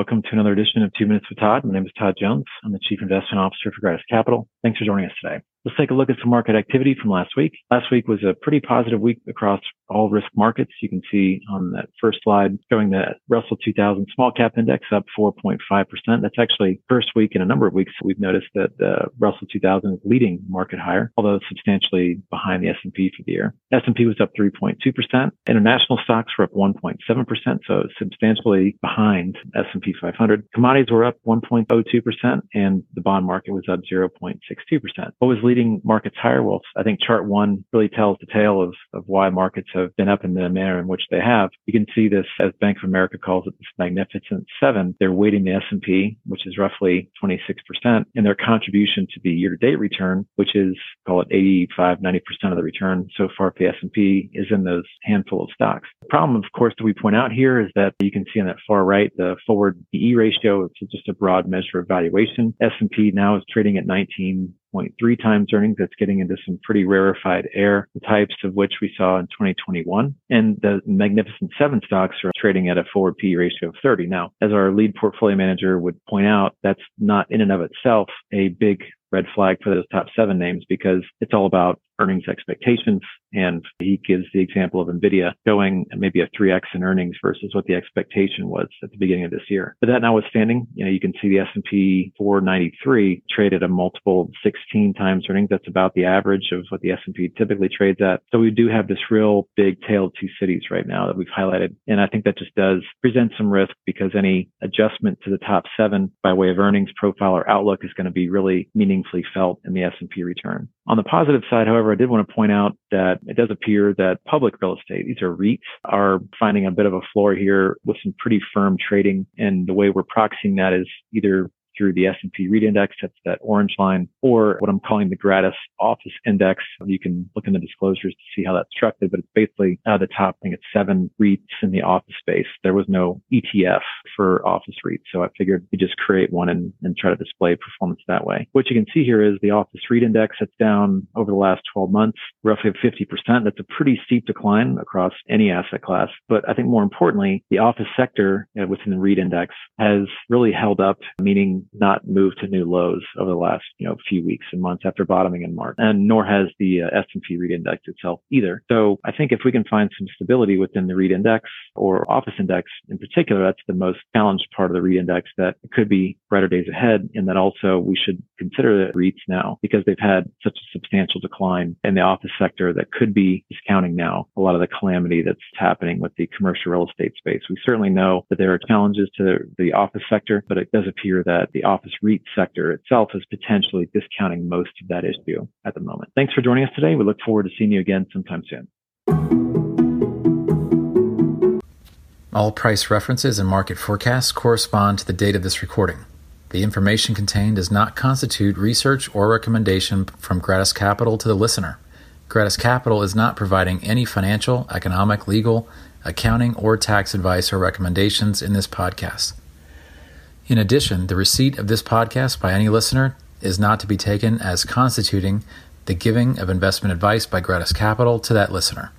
Welcome to another edition of 2 Minutes with Todd. My name is Todd Jones. I'm the Chief Investment Officer for Gratus Capital. Thanks for joining us today. Let's take a look at some market activity from last week. Last week was a pretty positive week across all risk markets. You can see on that first slide showing the Russell 2000 small cap index up 4.5%. That's actually first week in a number of weeks we've noticed that the Russell 2000 is leading the market higher, although substantially behind the S&P for the year. S&P was up 3.2%. International stocks were up 1.7%, so substantially behind S&P 500. Commodities were up 1.02%, and the bond market was up 0.62%. What was leading markets higher? Well, I think chart one really tells the tale of why markets have been up in the manner in which they have. You can see this, as Bank of America calls it, this magnificent seven. They're weighting the S&P, which is roughly 26%, and their contribution to the year-to-date return, which is, call it 85, 90% of the return so far for the S&P, is in those handful of stocks. The problem, of course, that we point out here is that you can see on that far right, the forward PE ratio, which is just a broad measure of valuation. S&P now is trading at 19.3 times earnings. That's getting into some pretty rarefied air, the types of which we saw in 2021. And the Magnificent Seven stocks are trading at a forward PE ratio of 30. Now, as our lead portfolio manager would point out, that's not in and of itself a big red flag for those top seven names, because it's all about earnings expectations. And he gives the example of NVIDIA going maybe a 3x in earnings versus what the expectation was at the beginning of this year. But that notwithstanding, you can see the S&P 493 trade at a multiple 16 times earnings. That's about the average of what the S&P typically trades at. So we do have this real big tale of two cities right now that we've highlighted. And I think that just does present some risk, because any adjustment to the top seven by way of earnings profile or outlook is going to be really meaningfully felt in the S&P return. On the positive side, however, I did want to point out that it does appear that public real estate, these are REITs, are finding a bit of a floor here with some pretty firm trading. And the way we're proxying that is either through the S&P REIT index, that's that orange line, or what I'm calling the Gratus Office Index. You can look in the disclosures to see how that's structured, but it's basically the top, I think it's seven REITs in the office space. There was no ETF for office REITs, so I figured we just create one and try to display performance that way. What you can see here is the office REIT index. That's down over the last 12 months, roughly 50%. That's a pretty steep decline across any asset class. But I think more importantly, the office sector within the REIT index has really held up, meaning not moved to new lows over the last few weeks and months after bottoming in March, and nor has the S&P REIT index itself either. So I think if we can find some stability within the REIT index, or office index in particular, that's the most challenged part of the REIT index, that it could be brighter days ahead. And that also we should consider the REITs now, because they've had such a substantial decline in the office sector that could be discounting now a lot of the calamity that's happening with the commercial real estate space. We certainly know that there are challenges to the office sector, but it does appear that the office REIT sector itself is potentially discounting most of that issue at the moment. Thanks for joining us today. We look forward to seeing you again sometime soon. All price references and market forecasts correspond to the date of this recording. The information contained does not constitute research or recommendation from Gratus Capital to the listener. Gratus Capital is not providing any financial, economic, legal, accounting, or tax advice or recommendations in this podcast. In addition, the receipt of this podcast by any listener is not to be taken as constituting the giving of investment advice by Gratus Capital to that listener.